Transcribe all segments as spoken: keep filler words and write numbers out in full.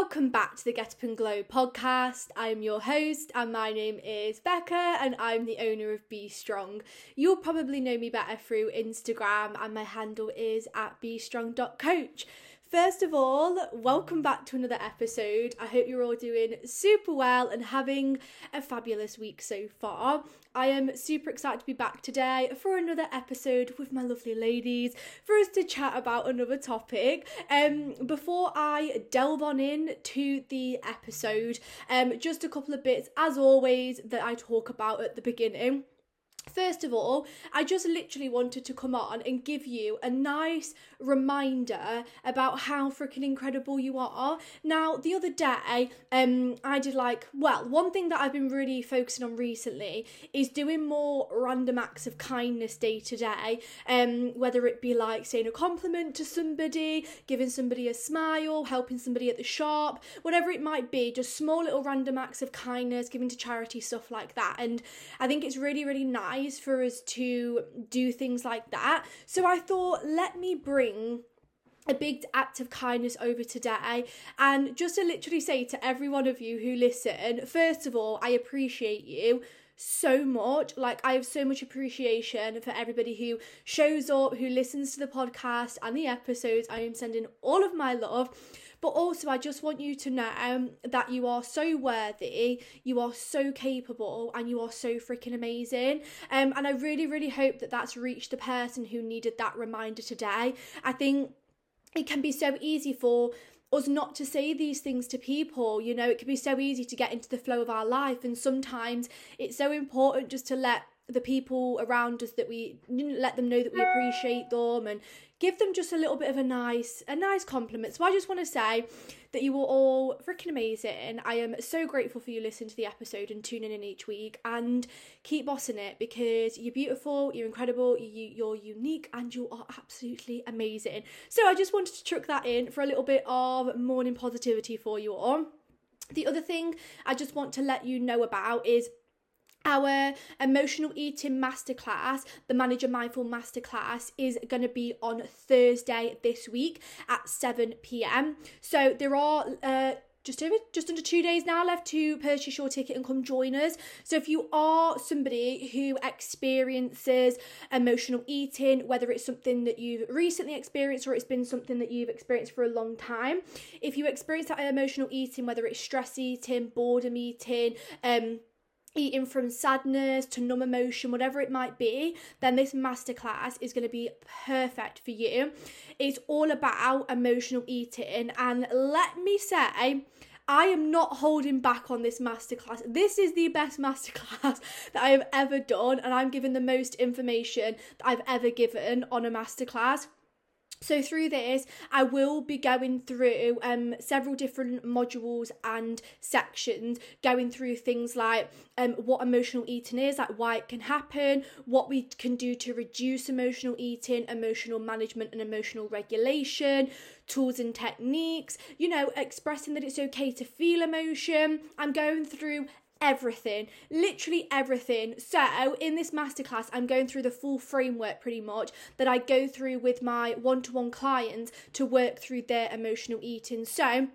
Welcome back to the Get Up and Glow podcast. I'm your host and my name is Becca and I'm the owner of Be Strong. You'll probably know me better through Instagram and my handle is at b strong dot coach. First of all, welcome back to another episode. I hope you're all doing super well and having a fabulous week so far. I am super excited to be back today for another episode with my lovely ladies for us to chat about another topic. Um, before I delve on in to the episode, um, just a couple of bits, as always, that I talk about at the beginning. First of all, I just literally wanted to come on and give you a nice reminder about how freaking incredible you are. Now, the other day, um, I did like, well, one thing that I've been really focusing on recently is doing more random acts of kindness day to day, um, whether it be like saying a compliment to somebody, giving somebody a smile, helping somebody at the shop, whatever it might be, just small little random acts of kindness, giving to charity, stuff like that. And I think it's really, really nice for us to do things like that. So I thought, let me bring a big act of kindness over today, and just to literally say to every one of you who listen, first of all, I appreciate you so much. Like, I have so much appreciation for everybody who shows up, who listens to the podcast and the episodes. I am sending all of my love. But also, I just want you to know um, that you are so worthy, you are so capable, and you are so freaking amazing. Um, and I really, really hope that that's reached the person who needed that reminder today. I think it can be so easy for us not to say these things to people. You know, it can be so easy to get into the flow of our life. And sometimes it's so important just to let the people around us that we let them know that we appreciate them and give them just a little bit of a nice, a nice compliment. So I just want to say that you are all freaking amazing. I am so grateful for you listening to the episode and tuning in each week, and keep bossing it, because you're beautiful, you're incredible, you, you're unique, and you are absolutely amazing. So I just wanted to chuck that in for a little bit of morning positivity for you all. The other thing I just want to let you know about is our emotional eating masterclass, the Manager Mindful Masterclass, is going to be on Thursday this week at seven p.m. So there are uh, just over, just under two days now left to purchase your ticket and come join us. So if you are somebody who experiences emotional eating, whether it's something that you've recently experienced or it's been something that you've experienced for a long time, if you experience that emotional eating, whether it's stress eating, boredom eating, um, eating from sadness to numb emotion, whatever it might be, then this masterclass is going to be perfect for you. It's all about emotional eating, and let me say, I am not holding back on this masterclass. This is the best masterclass that I have ever done, and I'm giving the most information that I've ever given on a masterclass. So through this, I will be going through um several different modules and sections, going through things like um what emotional eating is, like why it can happen, what we can do to reduce emotional eating, emotional management and emotional regulation, tools and techniques, you know, expressing that it's okay to feel emotion. I'm going through everything, literally everything. So in this masterclass, I'm going through the full framework pretty much that I go through with my one-to-one clients to work through their emotional eating. So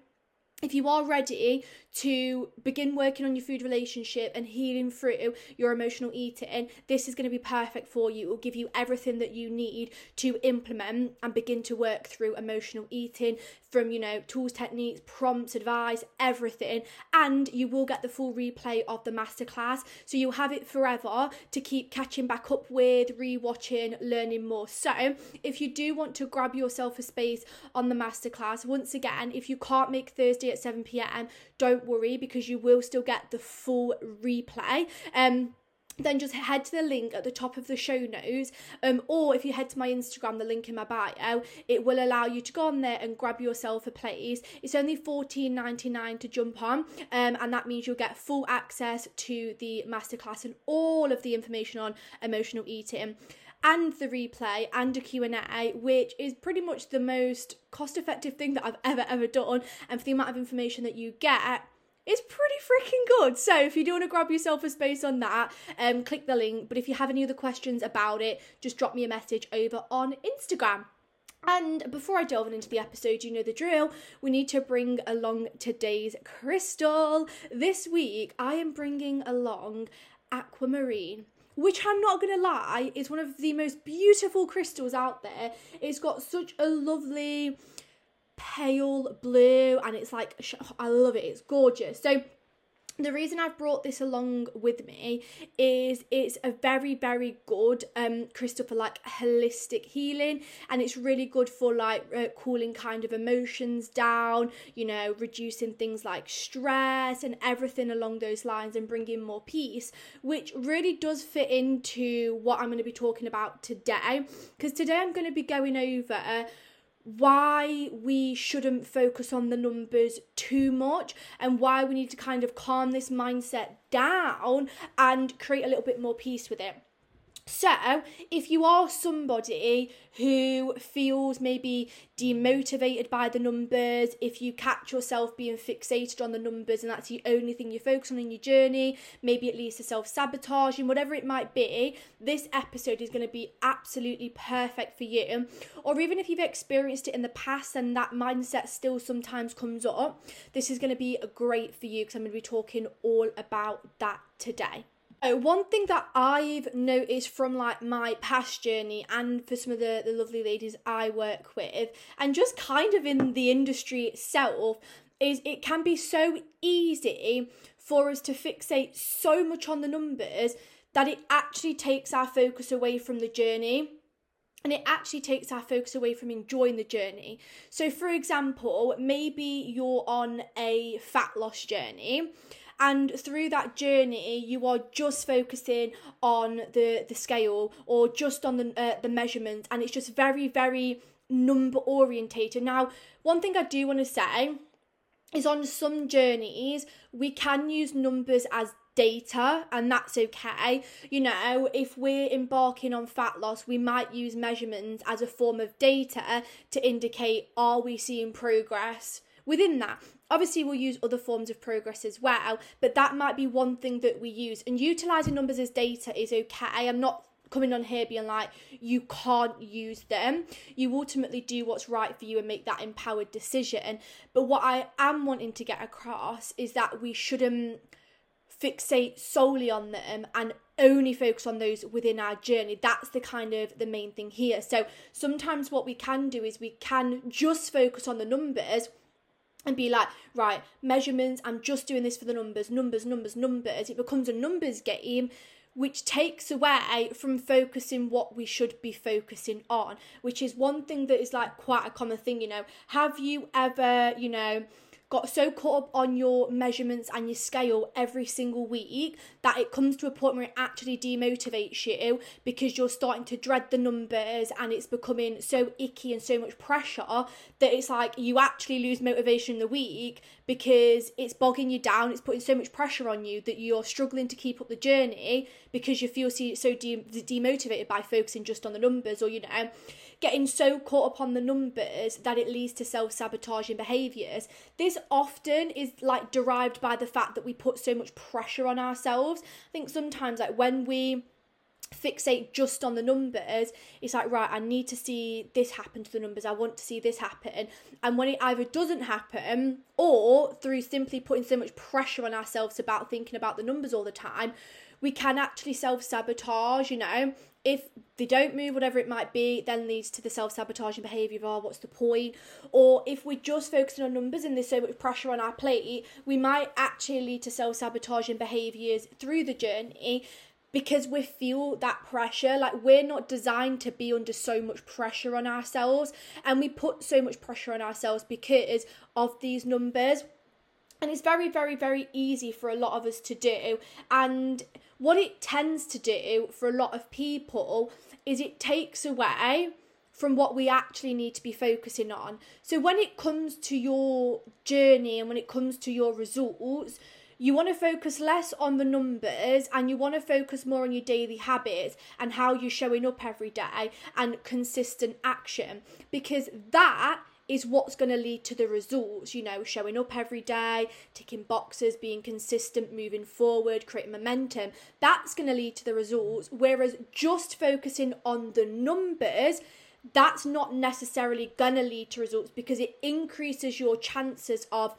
if you are ready to begin working on your food relationship and healing through your emotional eating, this is going to be perfect for you. It will give you everything that you need to implement and begin to work through emotional eating, from, you know, tools, techniques, prompts, advice, everything. And you will get the full replay of the masterclass. So you'll have it forever to keep catching back up with, rewatching, learning more. So if you do want to grab yourself a space on the masterclass, once again, if you can't make Thursday at seven p.m, don't worry, because you will still get the full replay. Um then just head to the link at the top of the show notes, um or if you head to my Instagram, the link in my bio, it will allow you to go on there and grab yourself a place. It's only fourteen ninety-nine to jump on, um and that means you'll get full access to the masterclass and all of the information on emotional eating, and the replay, and a Q and A, which is pretty much the most cost-effective thing that I've ever, ever done. And for the amount of information that you get, it's pretty freaking good. So if you do want to grab yourself a space on that, um, click the link. But if you have any other questions about it, just drop me a message over on Instagram. And before I delve into the episode, you know the drill, we need to bring along today's crystal. This week, I am bringing along Aquamarine, which I'm not going to lie, is one of the most beautiful crystals out there. It's got such a lovely pale blue and it's like, I love it, it's gorgeous. So the reason I've brought this along with me is it's a very, very good um, crystal for like holistic healing, and it's really good for like uh, cooling kind of emotions down, you know, reducing things like stress and everything along those lines and bringing more peace, which really does fit into what I'm going to be talking about today, because today I'm going to be going over uh, why we shouldn't focus on the numbers too much and why we need to kind of calm this mindset down and create a little bit more peace with it. So if you are somebody who feels maybe demotivated by the numbers, if you catch yourself being fixated on the numbers and that's the only thing you focus on in your journey, maybe it leads to self-sabotaging, whatever it might be, this episode is going to be absolutely perfect for you. Or even if you've experienced it in the past and that mindset still sometimes comes up, this is going to be great for you because I'm going to be talking all about that today. One thing that I've noticed from like my past journey and for some of the, the lovely ladies I work with and just kind of in the industry itself is it can be so easy for us to fixate so much on the numbers that it actually takes our focus away from the journey. And it actually takes our focus away from enjoying the journey. So for example, maybe you're on a fat loss journey, and through that journey, you are just focusing on the, the scale or just on the uh, the measurements, and it's just very, very number orientated. Now, one thing I do want to say is on some journeys, we can use numbers as data, and that's okay. You know, if we're embarking on fat loss, we might use measurements as a form of data to indicate, are we seeing progress within that? Obviously, we'll use other forms of progress as well, but that might be one thing that we use. And utilising numbers as data is okay. I'm not coming on here being like, you can't use them. You ultimately do what's right for you and make that empowered decision. But what I am wanting to get across is that we shouldn't fixate solely on them and only focus on those within our journey. That's the kind of the main thing here. So sometimes what we can do is we can just focus on the numbers and be like, right, measurements, I'm just doing this for the numbers, numbers, numbers, numbers. It becomes a numbers game, which takes away from focusing what we should be focusing on, which is one thing that is like quite a common thing, you know. Have you ever, you know, got so caught up on your measurements and your scale every single week that it comes to a point where it actually demotivates you because you're starting to dread the numbers and it's becoming so icky and so much pressure that it's like you actually lose motivation in the week because it's bogging you down, it's putting so much pressure on you that you're struggling to keep up the journey because you feel so de- demotivated by focusing just on the numbers, or, you know, getting so caught up on the numbers that it leads to self-sabotaging behaviours. This often is like derived by the fact that we put so much pressure on ourselves. I think sometimes like when we fixate just on the numbers, it's like, right, I need to see this happen to the numbers, I want to see this happen, and when it either doesn't happen or through simply putting so much pressure on ourselves about thinking about the numbers all the time, we can actually self-sabotage, you know. If they don't move, whatever it might be, then leads to the self-sabotaging behaviour of, oh, what's the point? Or if we're just focusing on numbers and there's so much pressure on our plate, we might actually lead to self-sabotaging behaviours through the journey because we feel that pressure. Like, we're not designed to be under so much pressure on ourselves, and we put so much pressure on ourselves because of these numbers. And it's very, very, very easy for a lot of us to do. And what it tends to do for a lot of people is it takes away from what we actually need to be focusing on. So when it comes to your journey and when it comes to your results, you want to focus less on the numbers and you want to focus more on your daily habits and how you're showing up every day and consistent action, because that is what's going to lead to the results, you know, showing up every day, ticking boxes, being consistent, moving forward, creating momentum. That's going to lead to the results. Whereas just focusing on the numbers, that's not necessarily going to lead to results, because it increases your chances of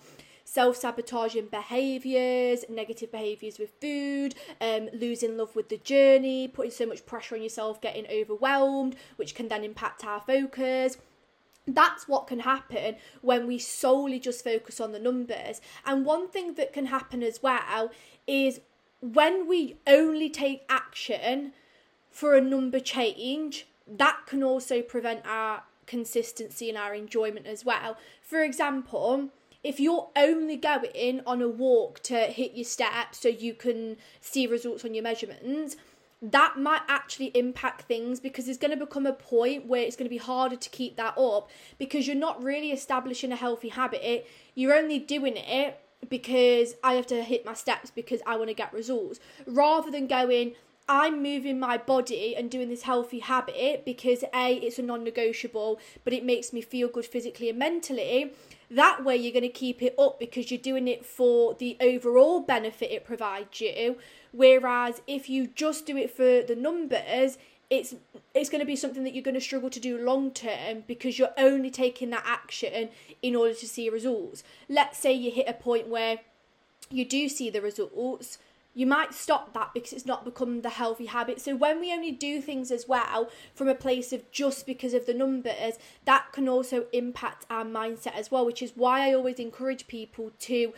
self-sabotaging behaviours, negative behaviours with food, um, losing love with the journey, putting so much pressure on yourself, getting overwhelmed, which can then impact our focus. That's what can happen when we solely just focus on the numbers. And one thing that can happen as well is when we only take action for a number change, that can also prevent our consistency and our enjoyment as well. For example, if you're only going on a walk to hit your steps so you can see results on your measurements, that might actually impact things, because there's going to become a point where it's going to be harder to keep that up, because you're not really establishing a healthy habit. You're only doing it because I have to hit my steps because I want to get results, rather than going, I'm moving my body and doing this healthy habit because A, it's a non-negotiable, but it makes me feel good physically and mentally. That way you're going to keep it up because you're doing it for the overall benefit it provides you. Whereas if you just do it for the numbers, it's it's going to be something that you're going to struggle to do long term, because you're only taking that action in order to see results. Let's say you hit a point where you do see the results, you might stop that because it's not become the healthy habit. So when we only do things as well from a place of just because of the numbers, that can also impact our mindset as well, which is why I always encourage people to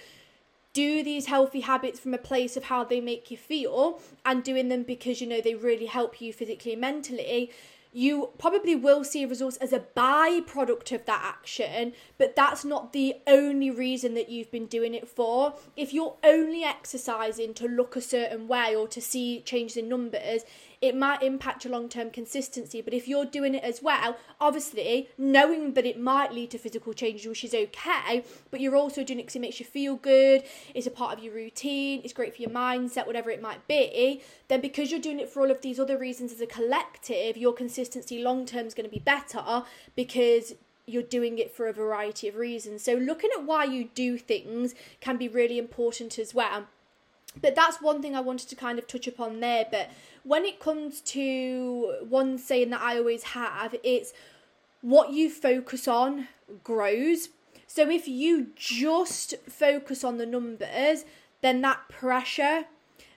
do these healthy habits from a place of how they make you feel, and doing them because you know they really help you physically and mentally. You probably will see results as a byproduct of that action, but that's not the only reason that you've been doing it for. If you're only exercising to look a certain way or to see changes in numbers, it might impact your long-term consistency. But if you're doing it as well, obviously knowing that it might lead to physical changes, which is okay, but you're also doing it because it makes you feel good, it's a part of your routine, it's great for your mindset, whatever it might be, then because you're doing it for all of these other reasons as a collective, your consistency long-term is going to be better because you're doing it for a variety of reasons. So looking at why you do things can be really important as well. But that's one thing I wanted to kind of touch upon there. But when it comes to one saying that I always have, it's what you focus on grows. So if you just focus on the numbers, then that pressure,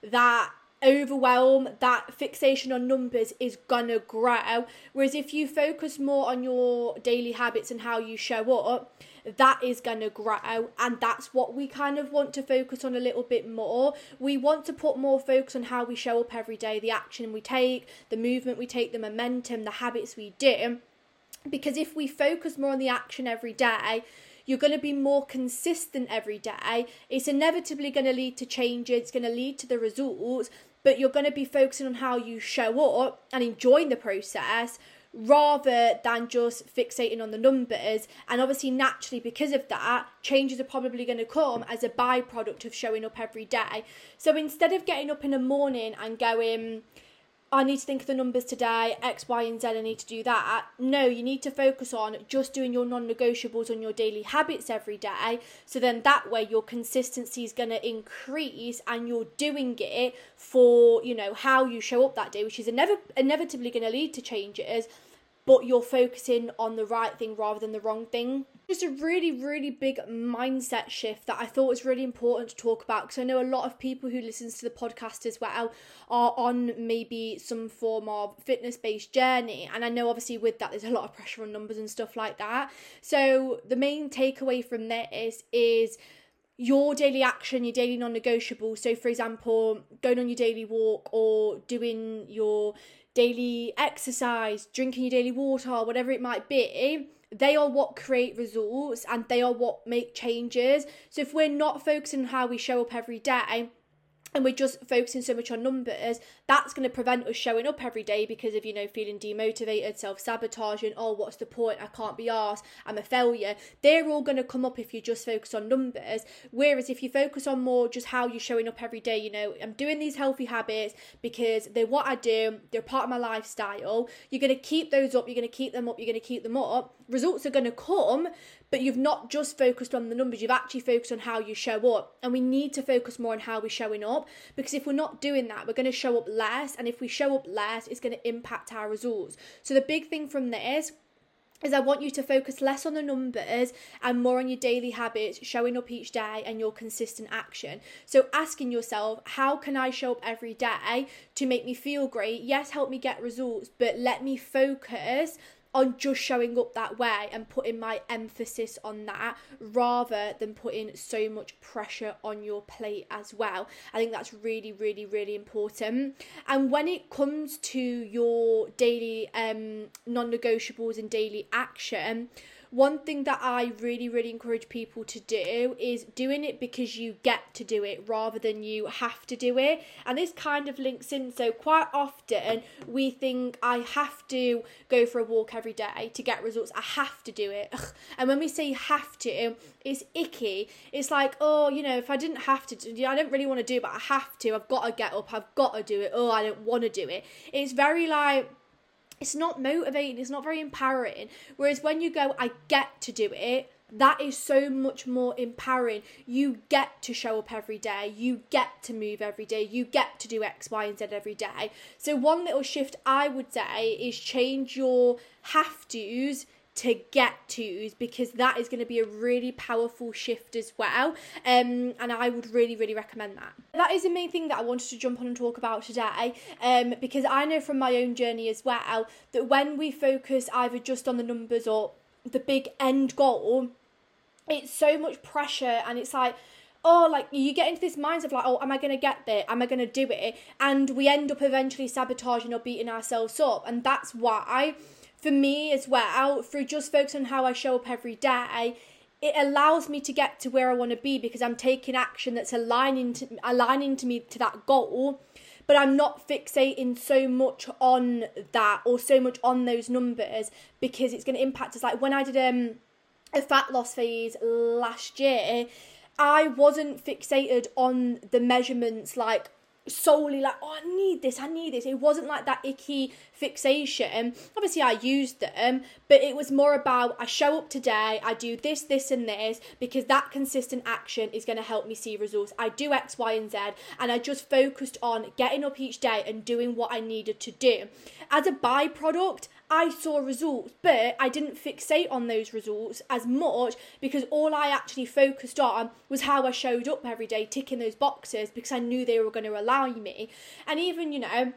that overwhelm, that fixation on numbers is gonna grow. Whereas if you focus more on your daily habits and how you show up, that is gonna grow. And that's what we kind of want to focus on a little bit more. We want to put more focus on how we show up every day, the action we take, the movement we take, the momentum, the habits we do. Because if we focus more on the action every day, you're going to be more consistent every day. It's inevitably going to lead to changes. It's going to lead to the results, but you're going to be focusing on how you show up and enjoying the process rather than just fixating on the numbers. And obviously, naturally, because of that, changes are probably going to come as a byproduct of showing up every day. So instead of getting up in the morning and going, I need to think of the numbers today, X, Y, and Z, I need to do that. No, you need to focus on just doing your non-negotiables on your daily habits every day. So then that way your consistency is going to increase and you're doing it for, you know, how you show up that day, which is inev- inevitably going to lead to changes, but you're focusing on the right thing rather than the wrong thing. Just a really, really big mindset shift that I thought was really important to talk about, because I know a lot of people who listen to the podcast as well are on maybe some form of fitness-based journey. And I know obviously with that, there's a lot of pressure on numbers and stuff like that. So the main takeaway from this is your daily action, your daily non-negotiable. So for example, going on your daily walk or doing your daily exercise, drinking your daily water, whatever it might be, they are what create results and they are what make changes. So if we're not focusing on how we show up every day and we're just focusing so much on numbers, that's going to prevent us showing up every day because of, you know, feeling demotivated, self-sabotaging, oh, what's the point? I can't be arsed, I'm a failure. They're all going to come up if you just focus on numbers. Whereas if you focus on more just how you're showing up every day, you know, I'm doing these healthy habits because they're what I do, they're part of my lifestyle. You're going to keep those up, you're going to keep them up, you're going to keep them up. Results are going to come, But you've not just focused on the numbers, you've actually focused on how you show up. And we need to focus more on how we're showing up, because if we're not doing that, we're going to show up less. And if we show up less, it's going to impact our results. So the big thing from this is I want you to focus less on the numbers and more on your daily habits, showing up each day and your consistent action. So asking yourself, how can I show up every day to make me feel great? Yes, help me get results, but let me focus on just showing up that way and putting my emphasis on that rather than putting so much pressure on your plate as well. I think that's really, really, really important. And when it comes to your daily um, non-negotiables and daily action, one thing that I really, really encourage people to do is doing it because you get to do it rather than you have to do it. And this kind of links in. So quite often we think, I have to go for a walk every day to get results. I have to do it. Ugh. And when we say have to, it's icky. It's like, oh, you know, if I didn't have to, do, I don't really want to do it, but I have to. I've got to get up. I've got to do it. Oh, I don't want to do it. It's very like, it's not motivating, it's not very empowering. Whereas when you go, I get to do it, that is so much more empowering. You get to show up every day. You get to move every day. You get to do X, Y, and Z every day. So one little shift I would say is change your have-tos to get to's, because that is going to be a really powerful shift as well. Um, and I would really, really recommend that. That is the main thing that I wanted to jump on and talk about today, um, because I know from my own journey as well that when we focus either just on the numbers or the big end goal, it's so much pressure, and it's like, oh, like you get into this mindset of like, oh, am I going to get there? Am I going to do it? And we end up eventually sabotaging or beating ourselves up. And that's why, for me as well, through just focusing on how I show up every day, it allows me to get to where I want to be, because I'm taking action that's aligning to, aligning to me to that goal. But I'm not fixating so much on that or so much on those numbers, because it's going to impact us. Like when I did um, a fat loss phase last year, I wasn't fixated on the measurements like solely like, oh, I need this, I need this. It wasn't like that icky fixation. Obviously I used them, but it was more about I show up today, I do this, this and this, because that consistent action is going to help me see results. I do X, Y and Z, and I just focused on getting up each day and doing what I needed to do. As a byproduct, I saw results, but I didn't fixate on those results as much, because all I actually focused on was how I showed up every day, ticking those boxes, because I knew they were going to allow me. And even, you know,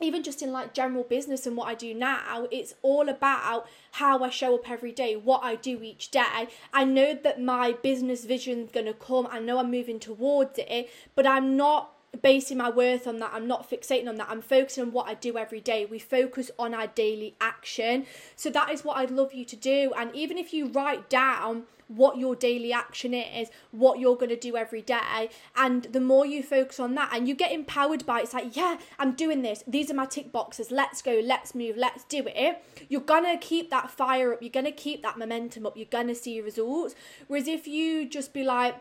even just in like general business and what I do now, it's all about how I show up every day, what I do each day. I know that my business vision's going to come. I know I'm moving towards it, but I'm not basing my worth on that. I'm not fixating on that. I'm focusing on what I do every day. We focus on our daily action. So that is what I'd love you to do. And even if you write down what your daily action is, what you're going to do every day, and the more you focus on that, and you get empowered by it, it's like, yeah, I'm doing this, these are my tick boxes, let's go, let's move, let's do it, you're going to keep that fire up, you're going to keep that momentum up, you're going to see results. Whereas if you just be like,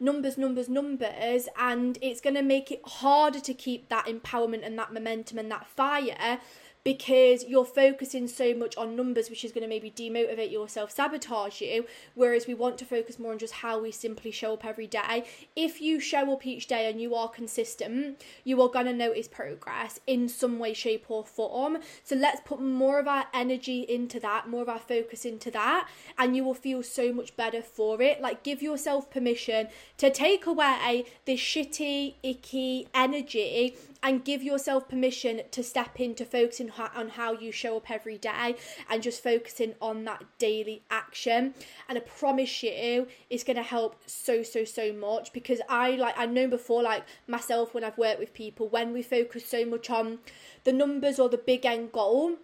numbers, numbers, numbers, and it's going to make it harder to keep that empowerment and that momentum and that fire, because you're focusing so much on numbers, which is going to maybe demotivate you or self-sabotage you. Whereas we want to focus more on just how we simply show up every day. If you show up each day and you are consistent, you are going to notice progress in some way, shape or form. So let's put more of our energy into that, more of our focus into that, and you will feel so much better for it. Like, give yourself permission to take away this shitty, icky energy, and give yourself permission to step into focusing on how you show up every day and just focusing on that daily action. And I promise you, it's going to help so, so, so much, because I like I know before, like myself, when I've worked with people, when we focus so much on the numbers or the big end goal,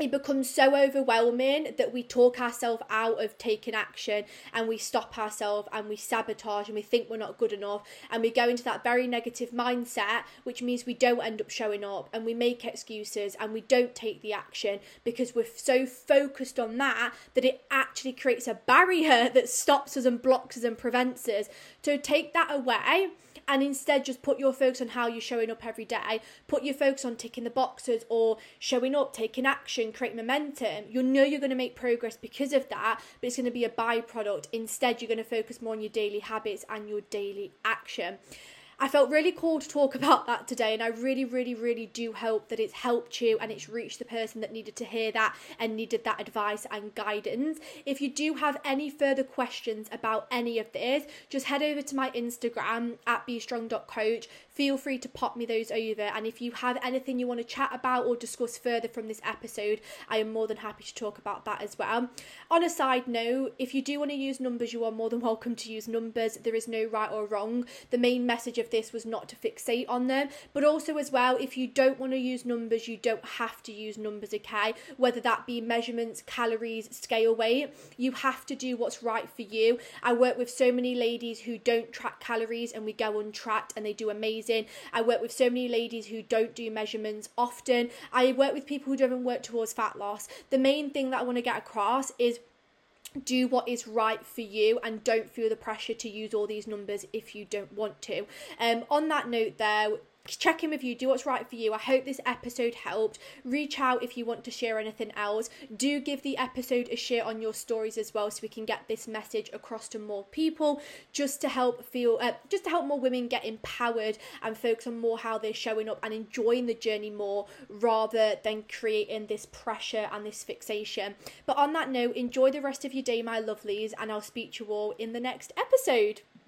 it becomes so overwhelming that we talk ourselves out of taking action, and we stop ourselves, and we sabotage, and we think we're not good enough, and we go into that very negative mindset, which means we don't end up showing up, and we make excuses, and we don't take the action, because we're so focused on that that it actually creates a barrier that stops us and blocks us and prevents us. So take that away and instead just put your focus on how you're showing up every day. Put your focus on ticking the boxes or showing up, taking action, creating momentum. You'll know you're going to make progress because of that, but it's going to be a byproduct. Instead, you're going to focus more on your daily habits and your daily action. I felt really cool to talk about that today, and I really, really, really do hope that it's helped you and it's reached the person that needed to hear that and needed that advice and guidance. If you do have any further questions about any of this, just head over to my Instagram at be strong dot coach. Feel free to pop me those over, and if you have anything you want to chat about or discuss further from this episode, I am more than happy to talk about that as well. On a side note, if you do want to use numbers, you are more than welcome to use numbers. There is no right or wrong. The main message of this was not to fixate on them, but also as well, if you don't want to use numbers, you don't have to use numbers, okay? Whether that be measurements, calories, scale weight, you have to do what's right for you. I work with so many ladies who don't track calories and we go untracked and they do amazing. I work with so many ladies who don't do measurements often. I work with people who don't even work towards fat loss. The main thing that I want to get across is do what is right for you and don't feel the pressure to use all these numbers if you don't want to. Um, on that note though, check in with you, do what's right for you. I hope this episode helped. Reach out if you want to share anything else. Do give the episode a share on your stories as well, so we can get this message across to more people, just to help feel uh, just to help more women get empowered and focus on more how they're showing up and enjoying the journey more, rather than creating this pressure and this fixation. But on that note, enjoy the rest of your day, my lovelies, and I'll speak to you all in the next episode.